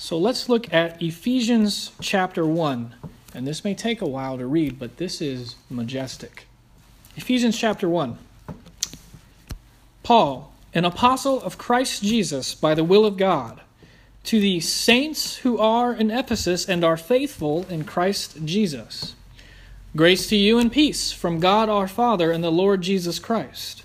So let's look at Ephesians chapter 1. And this may take a while to read, but this is majestic. Ephesians chapter 1. Paul, an apostle of Christ Jesus by the will of God, to the saints who are in Ephesus and are faithful in Christ Jesus. Grace to you and peace from God our Father and the Lord Jesus Christ.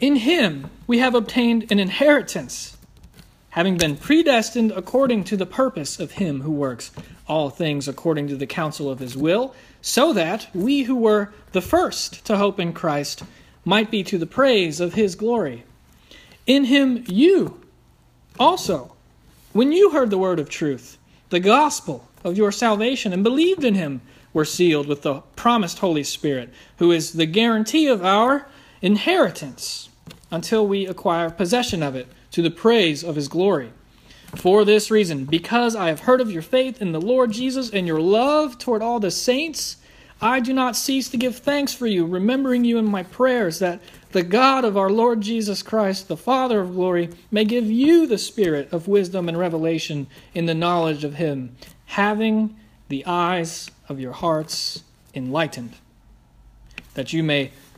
In him we have obtained an inheritance, having been predestined according to the purpose of him who works all things according to the counsel of his will, so that we who were the first to hope in Christ might be to the praise of his glory. In him you also, when you heard the word of truth, the gospel of your salvation, and believed in him, were sealed with the promised Holy Spirit, who is the guarantee of our inheritance, until we acquire possession of it, to the praise of his glory. For this reason, because I have heard of your faith in the Lord Jesus and your love toward all the saints, I do not cease to give thanks for you, remembering you in my prayers, that the God of our Lord Jesus Christ, the Father of glory, may give you the spirit of wisdom and revelation in the knowledge of him, having the eyes of your hearts enlightened, that you may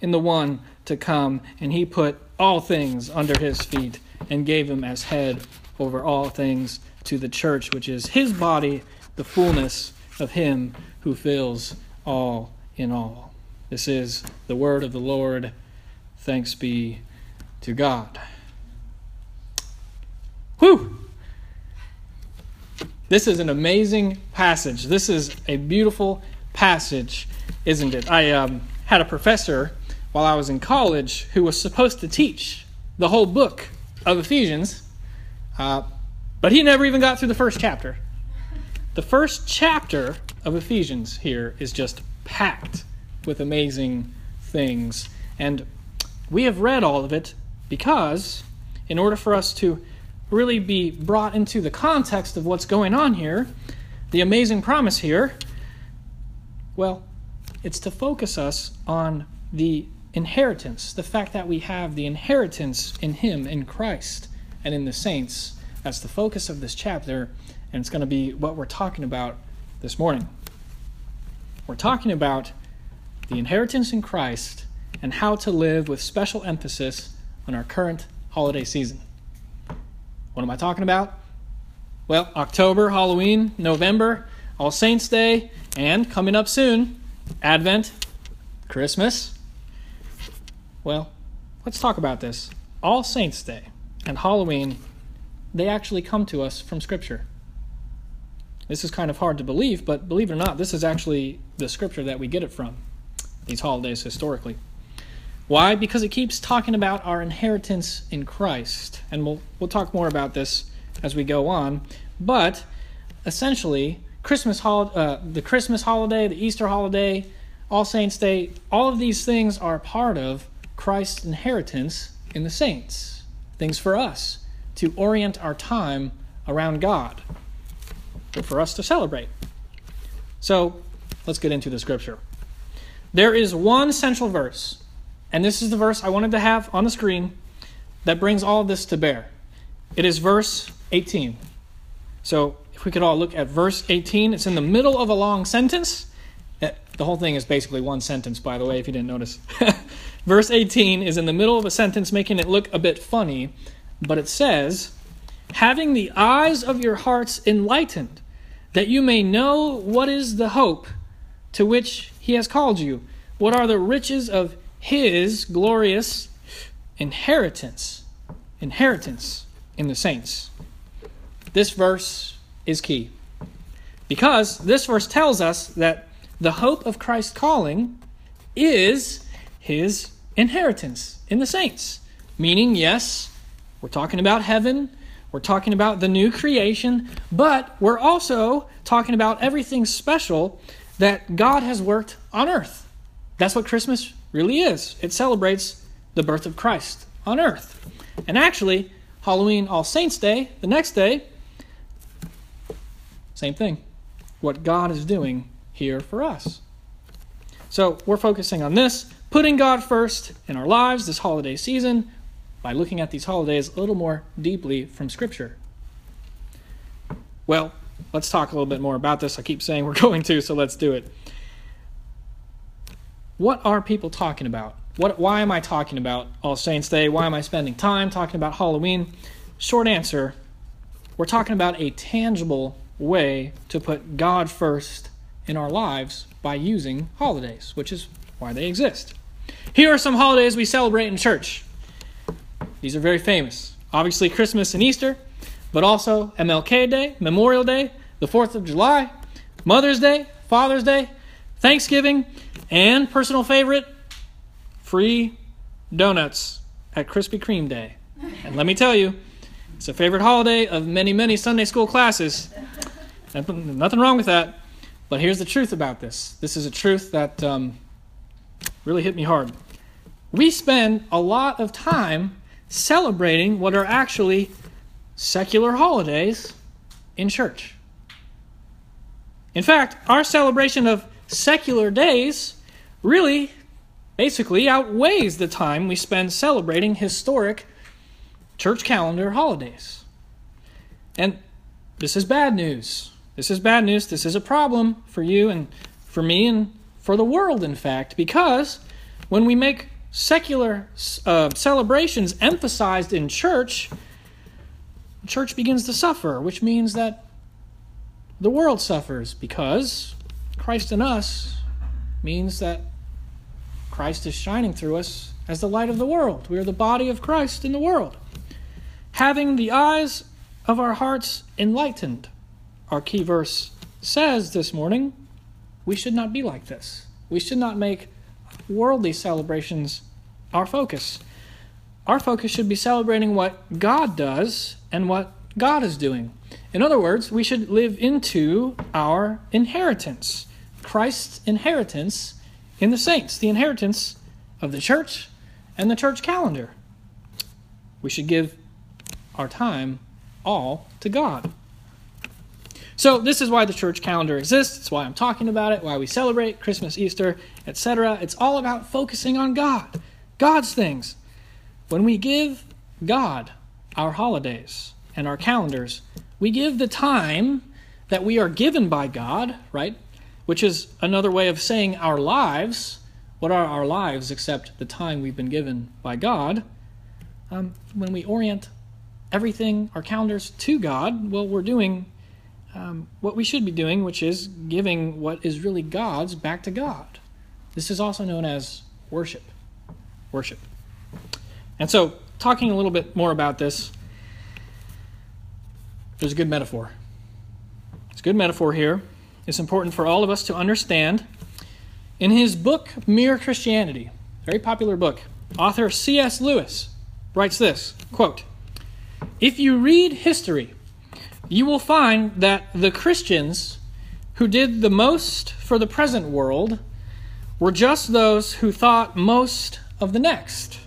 in the one to come. And he put all things under his feet and gave him as head over all things to the church, which is his body, the fullness of him who fills all in all. This is the word of the Lord. Thanks be to God. Whew! This is an amazing passage. This is a beautiful passage, isn't it? I had a professor while I was in college who was supposed to teach the whole book of Ephesians, but he never even got through the first chapter. The first chapter of Ephesians here is just packed with amazing things, and we have read all of it because in order for us to really be brought into the context of what's going on here, the amazing promise here, well, it's to focus us on the inheritance, the fact that we have the inheritance in him, in Christ, and in the saints. That's the focus of this chapter, and it's going to be what we're talking about this morning. We're talking about the inheritance in Christ and how to live with special emphasis on our current holiday season. What am I talking about? Well, October, Halloween, November, All Saints' Day, and coming up soon, Advent, Christmas. Well, let's talk about this. All Saints' Day and Halloween, they actually come to us from Scripture. This is kind of hard to believe, but believe it or not, this is actually the Scripture that we get it from, these holidays historically. Why? Because it keeps talking about our inheritance in Christ. And we'll talk more about this as we go on. But essentially, the Christmas holiday, the Easter holiday, All Saints' Day, all of these things are part of Christ's inheritance in the saints. Things for us to orient our time around God, for us to celebrate. So let's get into the scripture. There is one central verse, and this is the verse I wanted to have on the screen that brings all of this to bear. It is verse 18. So if we could all look at verse 18, it's in the middle of a long sentence. The whole thing is basically one sentence, by the way, if you didn't notice. Verse 18 is in the middle of a sentence, making it look a bit funny, but it says, having the eyes of your hearts enlightened, that you may know what is the hope to which he has called you, what are the riches of his glorious inheritance in the saints. This verse is key, because this verse tells us that the hope of Christ's calling is his inheritance in the saints. Meaning, yes, we're talking about heaven, we're talking about the new creation, but we're also talking about everything special that God has worked on earth. That's what Christmas really is. It celebrates the birth of Christ on earth. And actually, Halloween, All Saints Day, the next day, same thing. What God is doing here for us. So we're focusing on this, putting God first in our lives this holiday season by looking at these holidays a little more deeply from Scripture. Well, let's talk a little bit more about this. I keep saying we're going to, so let's do it. What are people talking about? Why am I talking about All Saints Day? Why am I spending time talking about Halloween? Short answer, we're talking about a tangible way to put God first in our lives by using holidays, which is why they exist. Here are some holidays we celebrate in church. These are very famous. Obviously, Christmas and Easter, but also MLK Day, Memorial Day, the 4th of July, Mother's Day, Father's Day, Thanksgiving, and personal favorite, free donuts at Krispy Kreme Day. And let me tell you, it's a favorite holiday of many, many Sunday school classes. Nothing wrong with that. But here's the truth about this. This is a truth that really hit me hard. We spend a lot of time celebrating what are actually secular holidays in church. In fact, our celebration of secular days really basically outweighs the time we spend celebrating historic church calendar holidays. And this is bad news. This is bad news. This is a problem for you and for me and for the world, in fact, because when we make secular celebrations emphasized in church, church begins to suffer, which means that the world suffers because Christ in us means that Christ is shining through us as the light of the world. We are the body of Christ in the world. Having the eyes of our hearts enlightened, our key verse says this morning, we should not be like this. We should not make worldly celebrations our focus. Our focus should be celebrating what God does and what God is doing. In other words, we should live into our inheritance, Christ's inheritance in the saints, the inheritance of the church and the church calendar. We should give our time all to God. So this is why the church calendar exists. It's why I'm talking about it, why we celebrate Christmas, Easter, etc. It's all about focusing on God, God's things. When we give God our holidays and our calendars, we give the time that we are given by God, right? Which is another way of saying our lives. What are our lives except the time we've been given by God? When we orient everything, our calendars, to God, well, we're doing what we should be doing, which is giving what is really God's back to God. This is also known as worship. Worship. And so, talking a little bit more about this, there's a good metaphor. It's a good metaphor here. It's important for all of us to understand. In his book, Mere Christianity, very popular book, author C.S. Lewis writes this, quote, if you read history, you will find that the Christians who did the most for the present world were just those who thought most of the next.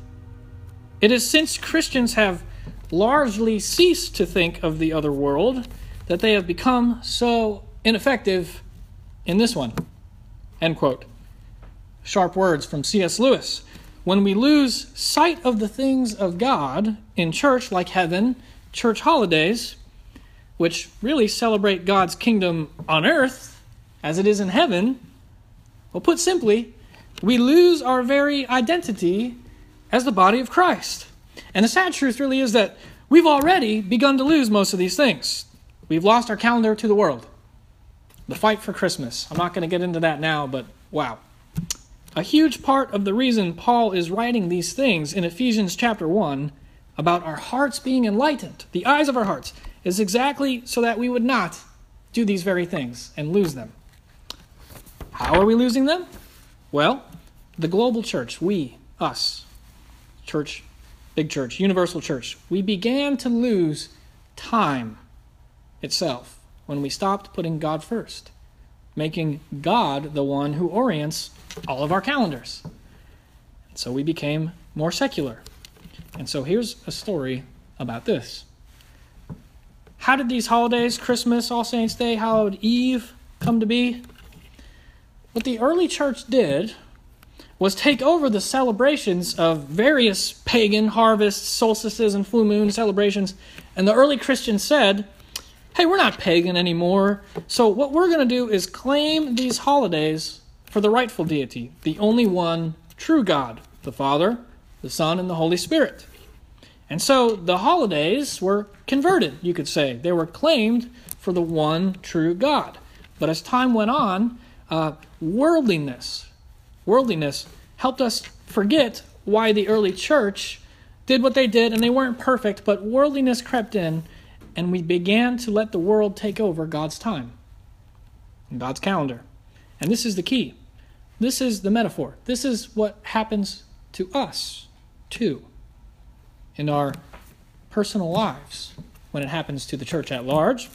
It is since Christians have largely ceased to think of the other world that they have become so ineffective in this one." End quote. Sharp words from C.S. Lewis. When we lose sight of the things of God in church, like heaven, church holidays, which really celebrate God's kingdom on earth as it is in heaven, well, put simply, we lose our very identity as the body of Christ. And the sad truth really is that we've already begun to lose most of these things. We've lost our calendar to the world. The fight for Christmas. I'm not going to get into that now, but wow. A huge part of the reason Paul is writing these things in Ephesians chapter 1 about our hearts being enlightened, the eyes of our hearts, is exactly so that we would not do these very things and lose them. How are we losing them? Well, the global church, we, us, church, big church, universal church, we began to lose time itself when we stopped putting God first, making God the one who orients all of our calendars. So we became more secular. And so here's a story about this. How did these holidays, Christmas, All Saints Day, Hallowed Eve, come to be? What the early church did was take over the celebrations of various pagan harvests, solstices, and full moon celebrations. And the early Christians said, "Hey, we're not pagan anymore. So what we're going to do is claim these holidays for the rightful deity, the only one true God, the Father, the Son, and the Holy Spirit." And so the holidays were converted, you could say. They were claimed for the one true God. But as time went on, worldliness helped us forget why the early church did what they did, and they weren't perfect, but worldliness crept in, and we began to let the world take over God's time and God's calendar. And this is the key. This is the metaphor. This is what happens to us, too, in our personal lives when it happens to the church at large,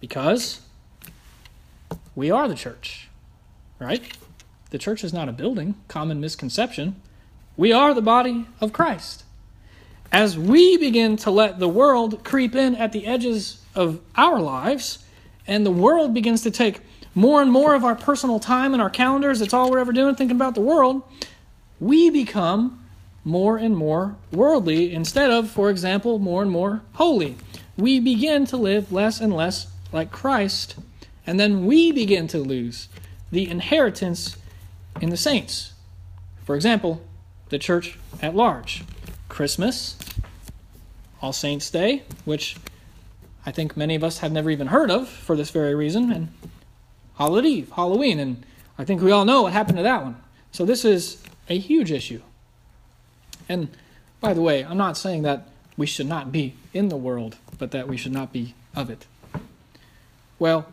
because we are the church, right? The church is not a building, common misconception. We are the body of Christ. As we begin to let the world creep in at the edges of our lives, and the world begins to take more and more of our personal time and our calendars, it's all we're ever doing, thinking about the world, we become more and more worldly instead of, for example, more and more holy. We begin to live less and less like Christ, and then we begin to lose the inheritance in the saints. For example, the church at large. Christmas, All Saints Day, which I think many of us have never even heard of for this very reason, and Hallowed Eve, Halloween, and I think we all know what happened to that one. So this is a huge issue. And by the way, I'm not saying that we should not be in the world, but that we should not be of it. Well,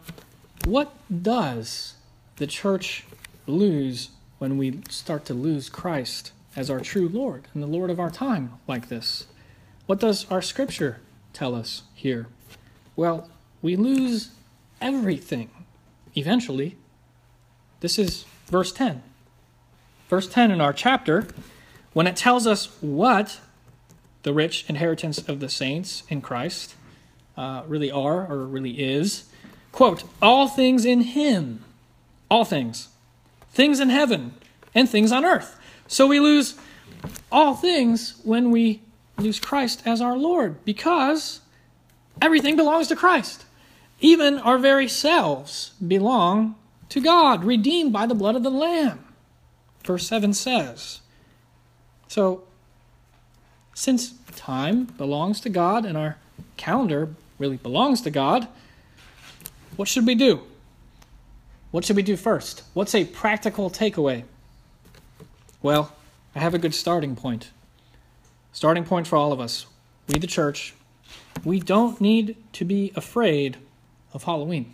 what does the church lose when we start to lose Christ as our true Lord and the Lord of our time like this? What does our scripture tell us here? Well, we lose everything. Eventually, this is verse 10. Verse 10 in our chapter, when it tells us what the rich inheritance of the saints in Christ really are or really is, quote, "All things in him, all things, things in heaven and things on earth." So we lose all things when we lose Christ as our Lord, because everything belongs to Christ. Even our very selves belong to God, redeemed by the blood of the Lamb, verse 7 says. So, since time belongs to God and our calendar really belongs to God, what should we do? What should we do first? What's a practical takeaway? Well, I have a good starting point. Starting point for all of us. We, the church, we don't need to be afraid of Halloween.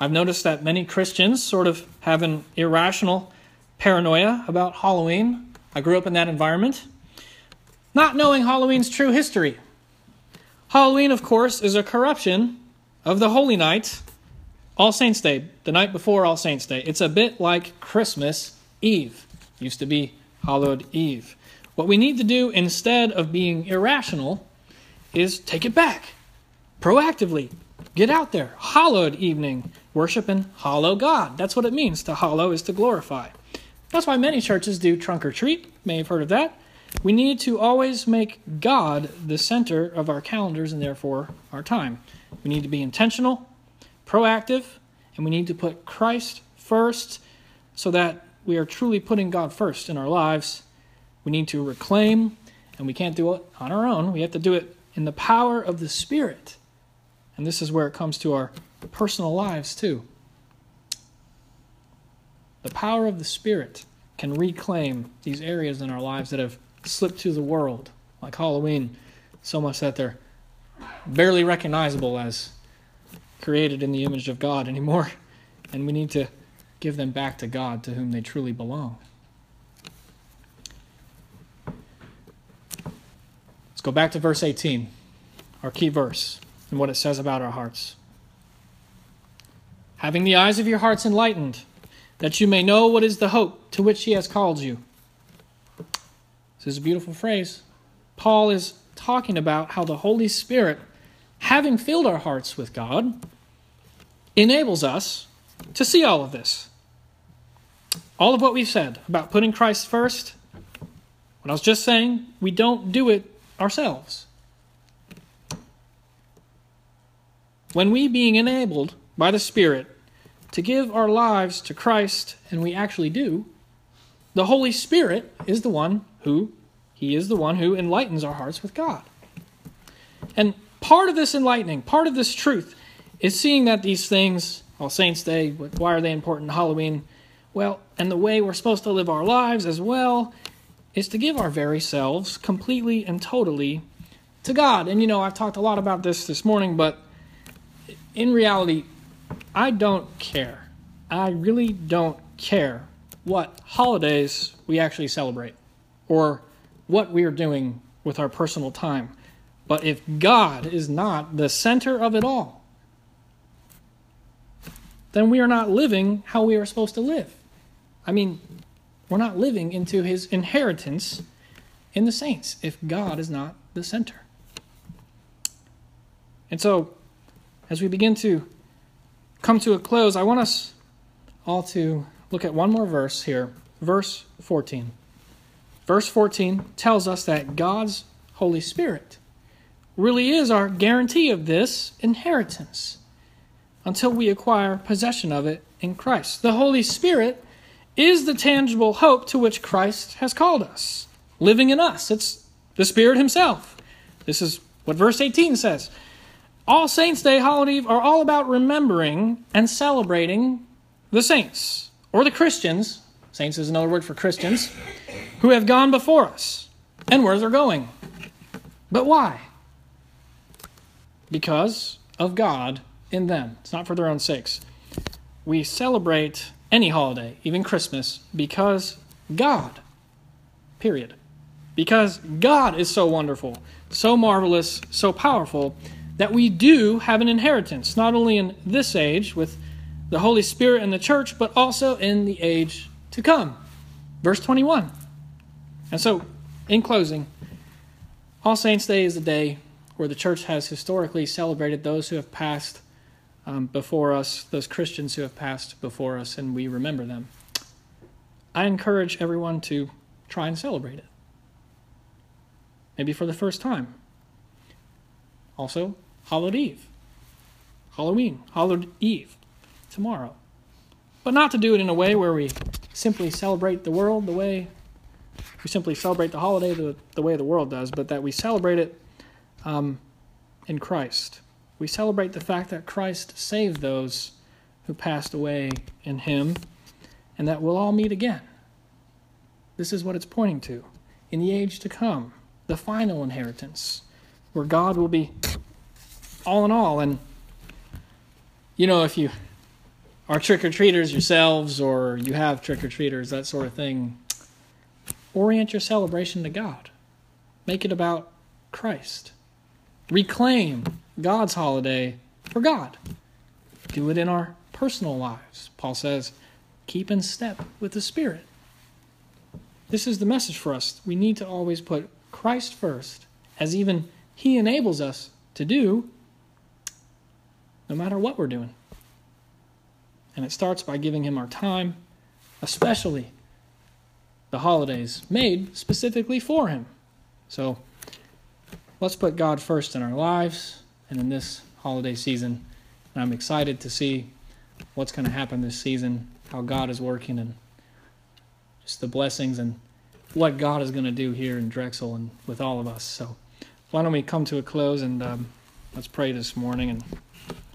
I've noticed that many Christians sort of have an irrational paranoia about Halloween. I grew up in that environment, not knowing Halloween's true history. Halloween, of course, is a corruption of the Holy Night, All Saints Day, the night before All Saints Day. It's a bit like Christmas Eve. It used to be Hallowed Eve. What we need to do instead of being irrational is take it back proactively. Get out there. Hallowed evening. Worship and hallow God. That's what it means. To hallow is to glorify. That's why many churches do trunk or treat. May have heard of that. We need to always make God the center of our calendars and therefore our time. We need to be intentional, proactive, and we need to put Christ first so that we are truly putting God first in our lives. We need to reclaim, and we can't do it on our own. We have to do it in the power of the Spirit. And this is where it comes to our personal lives too. The power of the Spirit can reclaim these areas in our lives that have slipped to the world, like Halloween, so much that they're barely recognizable as created in the image of God anymore. And we need to give them back to God, to whom they truly belong. Let's go back to verse 18, our key verse, and what it says about our hearts. Having the eyes of your hearts enlightened, that you may know what is the hope to which he has called you. This is a beautiful phrase. Paul is talking about how the Holy Spirit, having filled our hearts with God, enables us to see all of this. All of what we've said about putting Christ first, what I was just saying, we don't do it ourselves. When we being enabled by the Spirit to give our lives to Christ, and we actually do, the Holy Spirit is the one who, he is the one who enlightens our hearts with God. And part of this enlightening, part of this truth, is seeing that these things, All Saints' Day, why are they important? Halloween, well, and the way we're supposed to live our lives as well, is to give our very selves completely and totally to God. And I've talked a lot about this morning, but in reality, I don't care. I really don't care what holidays we actually celebrate or what we are doing with our personal time. But if God is not the center of it all, then we are not living how we are supposed to live. We're not living into his inheritance in the saints if God is not the center. And so, as we begin to come to a close, I want us all to look at one more verse here. Verse 14. Verse 14 tells us that God's Holy Spirit really is our guarantee of this inheritance, until we acquire possession of it in Christ. The Holy Spirit is the tangible hope to which Christ has called us, living in us. It's the Spirit himself. This is what verse 18 says. All Saints' Day, Holiday Eve, are all about remembering and celebrating the saints, or the Christians, saints is another word for Christians, who have gone before us, and where they're going. But why? Because of God in them. It's not for their own sakes. We celebrate any holiday, even Christmas, because God, period. Because God is so wonderful, so marvelous, so powerful, that we do have an inheritance, not only in this age with the Holy Spirit and the church, but also in the age to come. Verse 21. And so, in closing, All Saints' Day is a day where the church has historically celebrated those who have passed before us, those Christians who have passed before us, and we remember them. I encourage everyone to try and celebrate it. Maybe for the first time. Also, Hallowed Eve. Halloween, Hallowed Eve, tomorrow. But not to do it in a way where we simply celebrate the world the way, we simply celebrate the holiday the way the world does, but that we celebrate it in Christ. We celebrate the fact that Christ saved those who passed away in him, and that we'll all meet again. This is what it's pointing to. In the age to come, the final inheritance, where God will be all in all. And, if you are trick-or-treaters yourselves, or you have trick-or-treaters, that sort of thing, orient your celebration to God. Make it about Christ. Reclaim God's holiday for God. Do it in our personal lives. Paul says, keep in step with the Spirit. This is the message for us. We need to always put Christ first, as even he enables us to do, no matter what we're doing. And it starts by giving him our time, especially the holidays made specifically for him. So let's put God first in our lives and in this holiday season. And I'm excited to see what's going to happen this season, how God is working, and just the blessings and what God is going to do here in Drexel and with all of us. So why don't we come to a close and let's pray this morning and